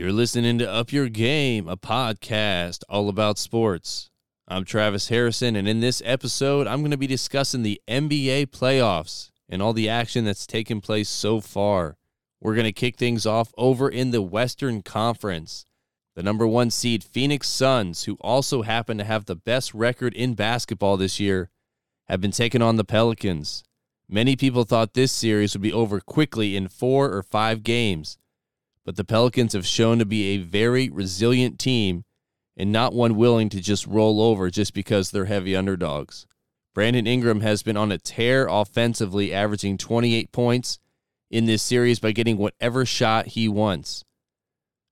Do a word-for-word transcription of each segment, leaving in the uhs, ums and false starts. You're listening to Up Your Game, a podcast all about sports. I'm Travis Harrison, and in this episode, I'm going to be discussing the N B A playoffs and all the action that's taken place so far. We're going to kick things off over in the Western Conference. The number one seed Phoenix Suns, who also happen to have the best record in basketball this year, have been taking on the Pelicans. Many people thought this series would be over quickly in four or five games, but the Pelicans have shown to be a very resilient team and not one willing to just roll over just because they're heavy underdogs. Brandon Ingram has been on a tear offensively, averaging twenty-eight points in this series by getting whatever shot he wants.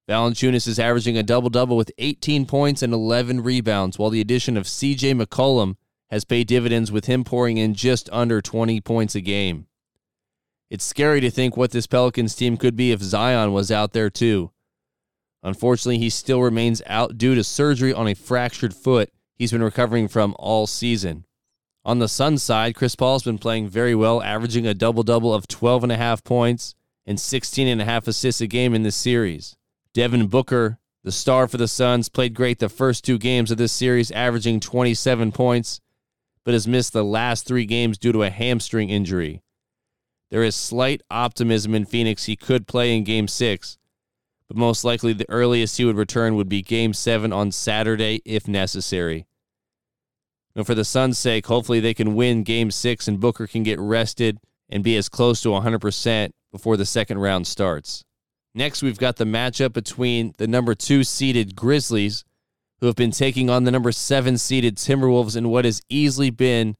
Valanciunas is averaging a double-double with eighteen points and eleven rebounds, while the addition of C J. McCollum has paid dividends with him pouring in just under twenty points a game. It's scary to think what this Pelicans team could be if Zion was out there too. Unfortunately, he still remains out due to surgery on a fractured foot he's been recovering from all season. On the Suns side, Chris Paul's been playing very well, averaging a double-double of twelve point five points and sixteen point five assists a game in this series. Devin Booker, the star for the Suns, played great the first two games of this series, averaging twenty-seven points, but has missed the last three games due to a hamstring injury. There is slight optimism in Phoenix he could play in Game six, but most likely the earliest he would return would be Game seven on Saturday if necessary. And for the Suns' sake, hopefully they can win Game six and Booker can get rested and be as close to one hundred percent before the second round starts. Next, we've got the matchup between the number two seeded Grizzlies, who have been taking on the number seven seeded Timberwolves in what has easily been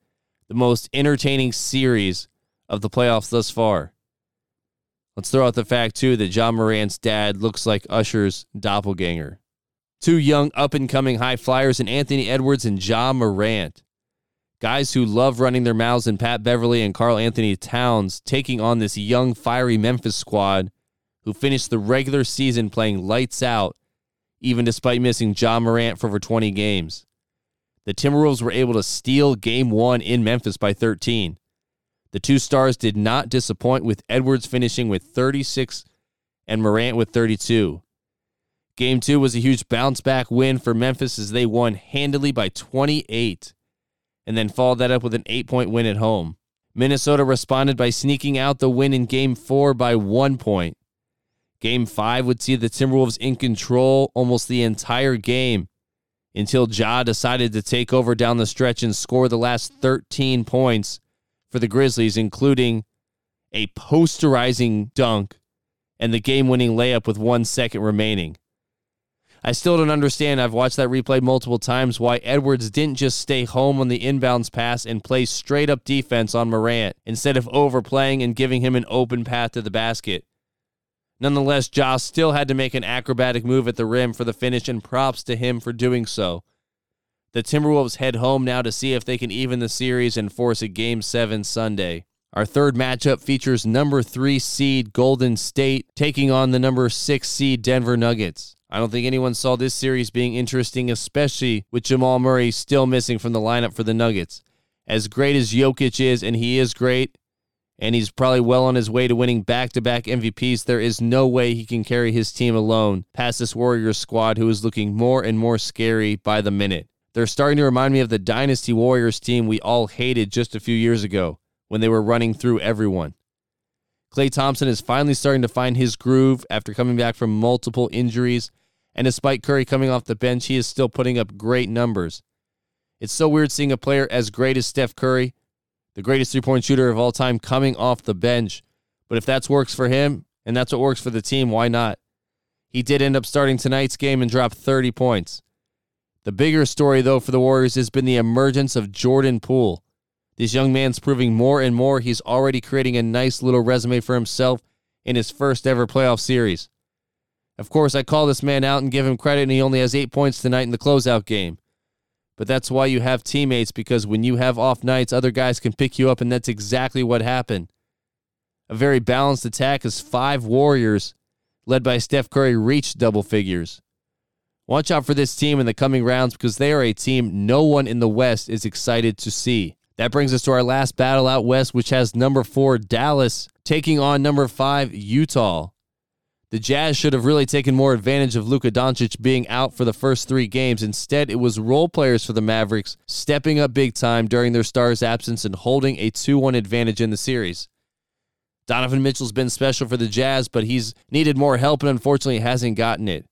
the most entertaining series of the playoffs thus far. Let's throw out the fact, too, that Ja Morant's dad looks like Usher's doppelganger. Two young up-and-coming high flyers in Anthony Edwards and Ja Morant. Guys who love running their mouths in Pat Beverly and Karl Anthony Towns taking on this young, fiery Memphis squad who finished the regular season playing lights out even despite missing Ja Morant for over twenty games. The Timberwolves were able to steal Game one in Memphis by thirteen. The two stars did not disappoint, with Edwards finishing with thirty-six and Morant with thirty-two. Game two was a huge bounce-back win for Memphis as they won handily by twenty-eight and then followed that up with an eight-point win at home. Minnesota responded by sneaking out the win in Game four by one point. Game five would see the Timberwolves in control almost the entire game until Ja decided to take over down the stretch and score the last thirteen points for the Grizzlies, including a posterizing dunk and the game-winning layup with one second remaining. I still don't understand, I've watched that replay multiple times, why Edwards didn't just stay home on the inbounds pass and play straight-up defense on Morant instead of overplaying and giving him an open path to the basket. Nonetheless, Ja still had to make an acrobatic move at the rim for the finish, and props to him for doing so. The Timberwolves head home now to see if they can even the series and force a Game seven Sunday. Our third matchup features number three seed Golden State taking on the number six seed Denver Nuggets. I don't think anyone saw this series being interesting, especially with Jamal Murray still missing from the lineup for the Nuggets. As great as Jokic is, and he is great, and he's probably well on his way to winning back-to-back M V Ps, there is no way he can carry his team alone past this Warriors squad, who is looking more and more scary by the minute. They're starting to remind me of the Dynasty Warriors team we all hated just a few years ago when they were running through everyone. Klay Thompson is finally starting to find his groove after coming back from multiple injuries, and despite Curry coming off the bench, he is still putting up great numbers. It's so weird seeing a player as great as Steph Curry, the greatest three-point shooter of all time, coming off the bench. But if that works for him and that's what works for the team, why not? He did end up starting tonight's game and dropped thirty points. The bigger story, though, for the Warriors has been the emergence of Jordan Poole. This young man's proving more and more he's already creating a nice little resume for himself in his first ever playoff series. Of course, I call this man out and give him credit, and he only has eight points tonight in the closeout game. But that's why you have teammates, because when you have off nights, other guys can pick you up, and that's exactly what happened. A very balanced attack as five Warriors, led by Steph Curry, reached double figures. Watch out for this team in the coming rounds, because they are a team no one in the West is excited to see. That brings us to our last battle out West, which has number four Dallas taking on number five Utah. The Jazz should have really taken more advantage of Luka Doncic being out for the first three games. Instead, it was role players for the Mavericks stepping up big time during their star's absence and holding a two one advantage in the series. Donovan Mitchell's been special for the Jazz, but he's needed more help and unfortunately hasn't gotten it.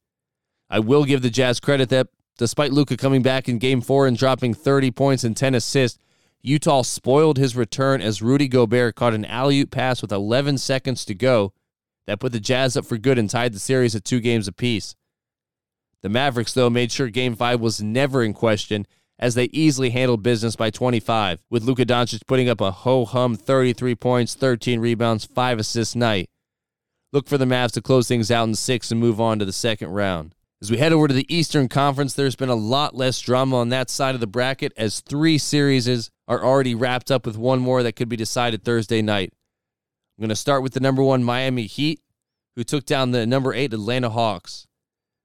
I will give the Jazz credit that despite Luka coming back in Game four and dropping thirty points and ten assists, Utah spoiled his return as Rudy Gobert caught an alley-oop pass with eleven seconds to go. That put the Jazz up for good and tied the series at two games apiece. The Mavericks, though, made sure Game five was never in question as they easily handled business by twenty-five, with Luka Doncic putting up a ho-hum thirty-three points, thirteen rebounds, five assists night. Look for the Mavs to close things out in six and move on to the second round. As we head over to the Eastern Conference, there's been a lot less drama on that side of the bracket as three series are already wrapped up with one more that could be decided Thursday night. I'm going to start with the number one Miami Heat, who took down the number eight Atlanta Hawks.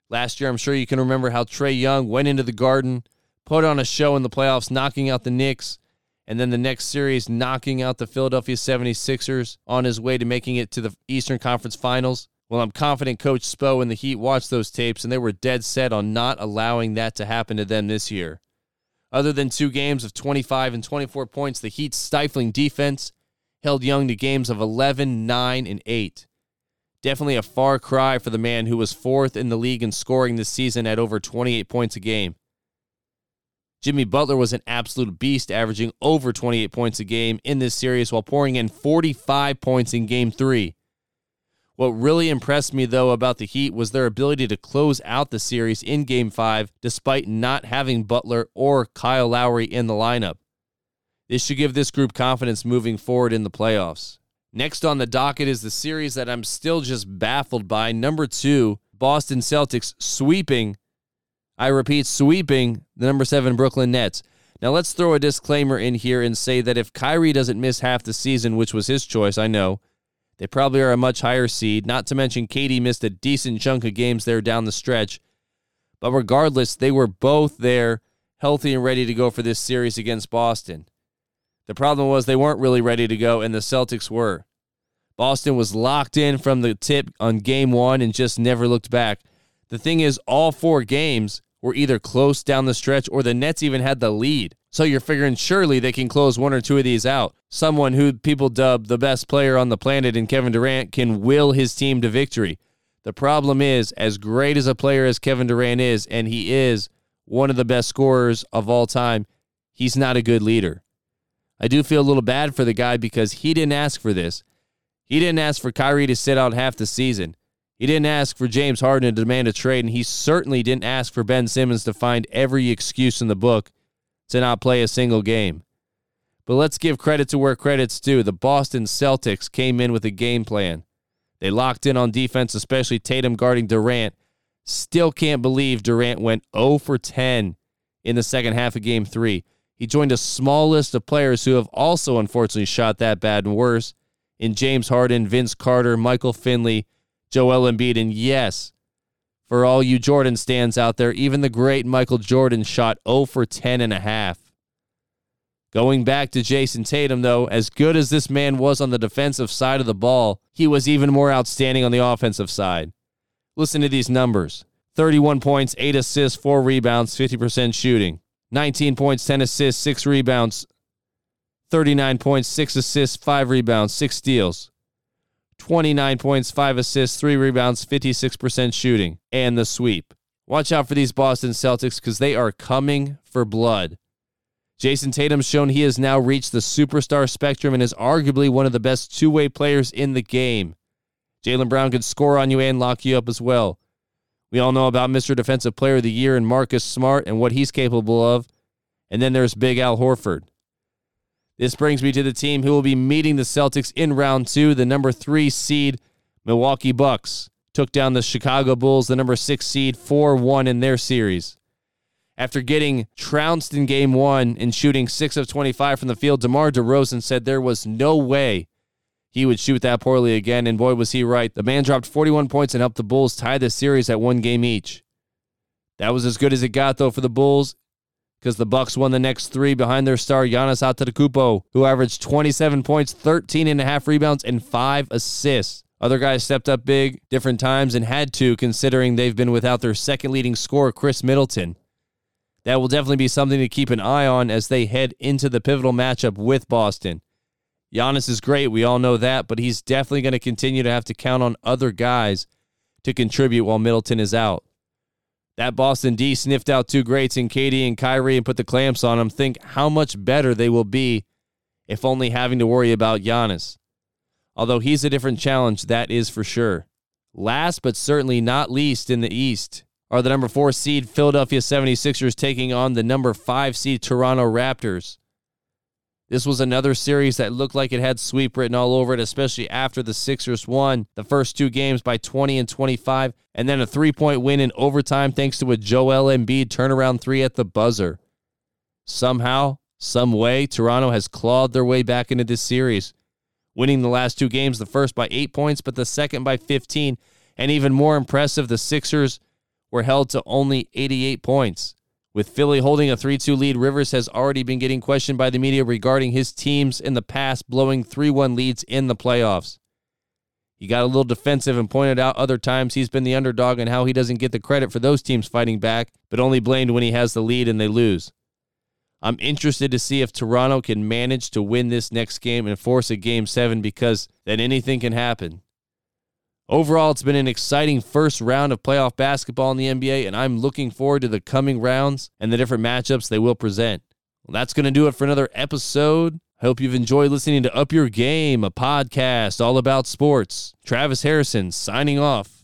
Last year, I'm sure you can remember how Trae Young went into the Garden, put on a show in the playoffs, knocking out the Knicks, and then the next series knocking out the Philadelphia seventy-sixers on his way to making it to the Eastern Conference Finals. Well, I'm confident Coach Spo and the Heat watched those tapes, and they were dead set on not allowing that to happen to them this year. Other than two games of twenty-five and twenty-four points, the Heat's stifling defense held Young to games of eleven, nine, and eight. Definitely a far cry for the man who was fourth in the league in scoring this season at over twenty-eight points a game. Jimmy Butler was an absolute beast, averaging over twenty-eight points a game in this series while pouring in forty-five points in Game three. What really impressed me, though, about the Heat was their ability to close out the series in Game five despite not having Butler or Kyle Lowry in the lineup. This should give this group confidence moving forward in the playoffs. Next on the docket is the series that I'm still just baffled by. Number two, Boston Celtics sweeping, I repeat, sweeping the number seven Brooklyn Nets. Now let's throw a disclaimer in here and say that if Kyrie doesn't miss half the season, which was his choice, I know, they probably are a much higher seed, not to mention K D missed a decent chunk of games there down the stretch. But regardless, they were both there, healthy and ready to go for this series against Boston. The problem was they weren't really ready to go, and the Celtics were. Boston was locked in from the tip on game one and just never looked back. The thing is, all four games were either close down the stretch or the Nets even had the lead. So you're figuring surely they can close one or two of these out. Someone who people dub the best player on the planet in Kevin Durant can will his team to victory. The problem is, as great as a player as Kevin Durant is, and he is one of the best scorers of all time, he's not a good leader. I do feel a little bad for the guy because he didn't ask for this. He didn't ask for Kyrie to sit out half the season. He didn't ask for James Harden to demand a trade, and he certainly didn't ask for Ben Simmons to find every excuse in the book to not play a single game. But let's give credit to where credit's due. The Boston Celtics came in with a game plan. They locked in on defense, especially Tatum guarding Durant. Still can't believe Durant went zero for ten in the second half of Game three. He joined a small list of players who have also unfortunately shot that bad and worse in James Harden, Vince Carter, Michael Finley, Joel Embiid, and yes, for all you Jordan stans out there, even the great Michael Jordan shot zero for ten and a half. Going back to Jayson Tatum, though, as good as this man was on the defensive side of the ball, he was even more outstanding on the offensive side. Listen to these numbers. thirty-one points, eight assists, four rebounds, fifty percent shooting. nineteen points, ten assists, six rebounds, thirty-nine points, six assists, five rebounds, six steals, twenty-nine points, five assists, three rebounds, fifty-six percent shooting, and the sweep. Watch out for these Boston Celtics because they are coming for blood. Jayson Tatum's shown he has now reached the superstar spectrum and is arguably one of the best two-way players in the game. Jaylen Brown can score on you and lock you up as well. We all know about Mister Defensive Player of the Year and Marcus Smart and what he's capable of. And then there's Big Al Horford. This brings me to the team who will be meeting the Celtics in round two. The number three seed, Milwaukee Bucks, took down the Chicago Bulls, the number six seed, four one in their series. After getting trounced in game one and shooting six of twenty-five from the field, DeMar DeRozan said there was no way he would shoot that poorly again, and boy was he right. The man dropped forty-one points and helped the Bulls tie the series at one game each. That was as good as it got, though, for the Bulls, because the Bucks won the next three behind their star Giannis Antetokounmpo, who averaged twenty-seven points, thirteen and a half rebounds, and five assists Other guys stepped up big different times and had to, considering they've been without their second leading scorer, Chris Middleton. That will definitely be something to keep an eye on as they head into the pivotal matchup with Boston. Giannis is great, we all know that, but he's definitely going to continue to have to count on other guys to contribute while Middleton is out. That Boston D sniffed out two greats in K D and Kyrie and put the clamps on them. Think how much better they will be if only having to worry about Giannis. Although he's a different challenge, that is for sure. Last but certainly not least in the East are the number four seed Philadelphia seventy-sixers taking on the number five seed Toronto Raptors. This was another series that looked like it had sweep written all over it, especially after the Sixers won the first two games by twenty and twenty-five, and then a three-point win in overtime thanks to a Joel Embiid turnaround three at the buzzer. Somehow, some way, Toronto has clawed their way back into this series, winning the last two games, the first by eight points, but the second by fifteen, and even more impressive, the Sixers were held to only eighty-eight points. With Philly holding a three two lead, Rivers has already been getting questioned by the media regarding his teams in the past blowing three one leads in the playoffs. He got a little defensive and pointed out other times he's been the underdog and how he doesn't get the credit for those teams fighting back, but only blamed when he has the lead and they lose. I'm interested to see if Toronto can manage to win this next game and force a game seven, because then anything can happen. Overall, it's been an exciting first round of playoff basketball in the N B A, and I'm looking forward to the coming rounds and the different matchups they will present. Well, that's going to do it for another episode. I hope you've enjoyed listening to Up Your Game, a podcast all about sports. Travis Harrison signing off.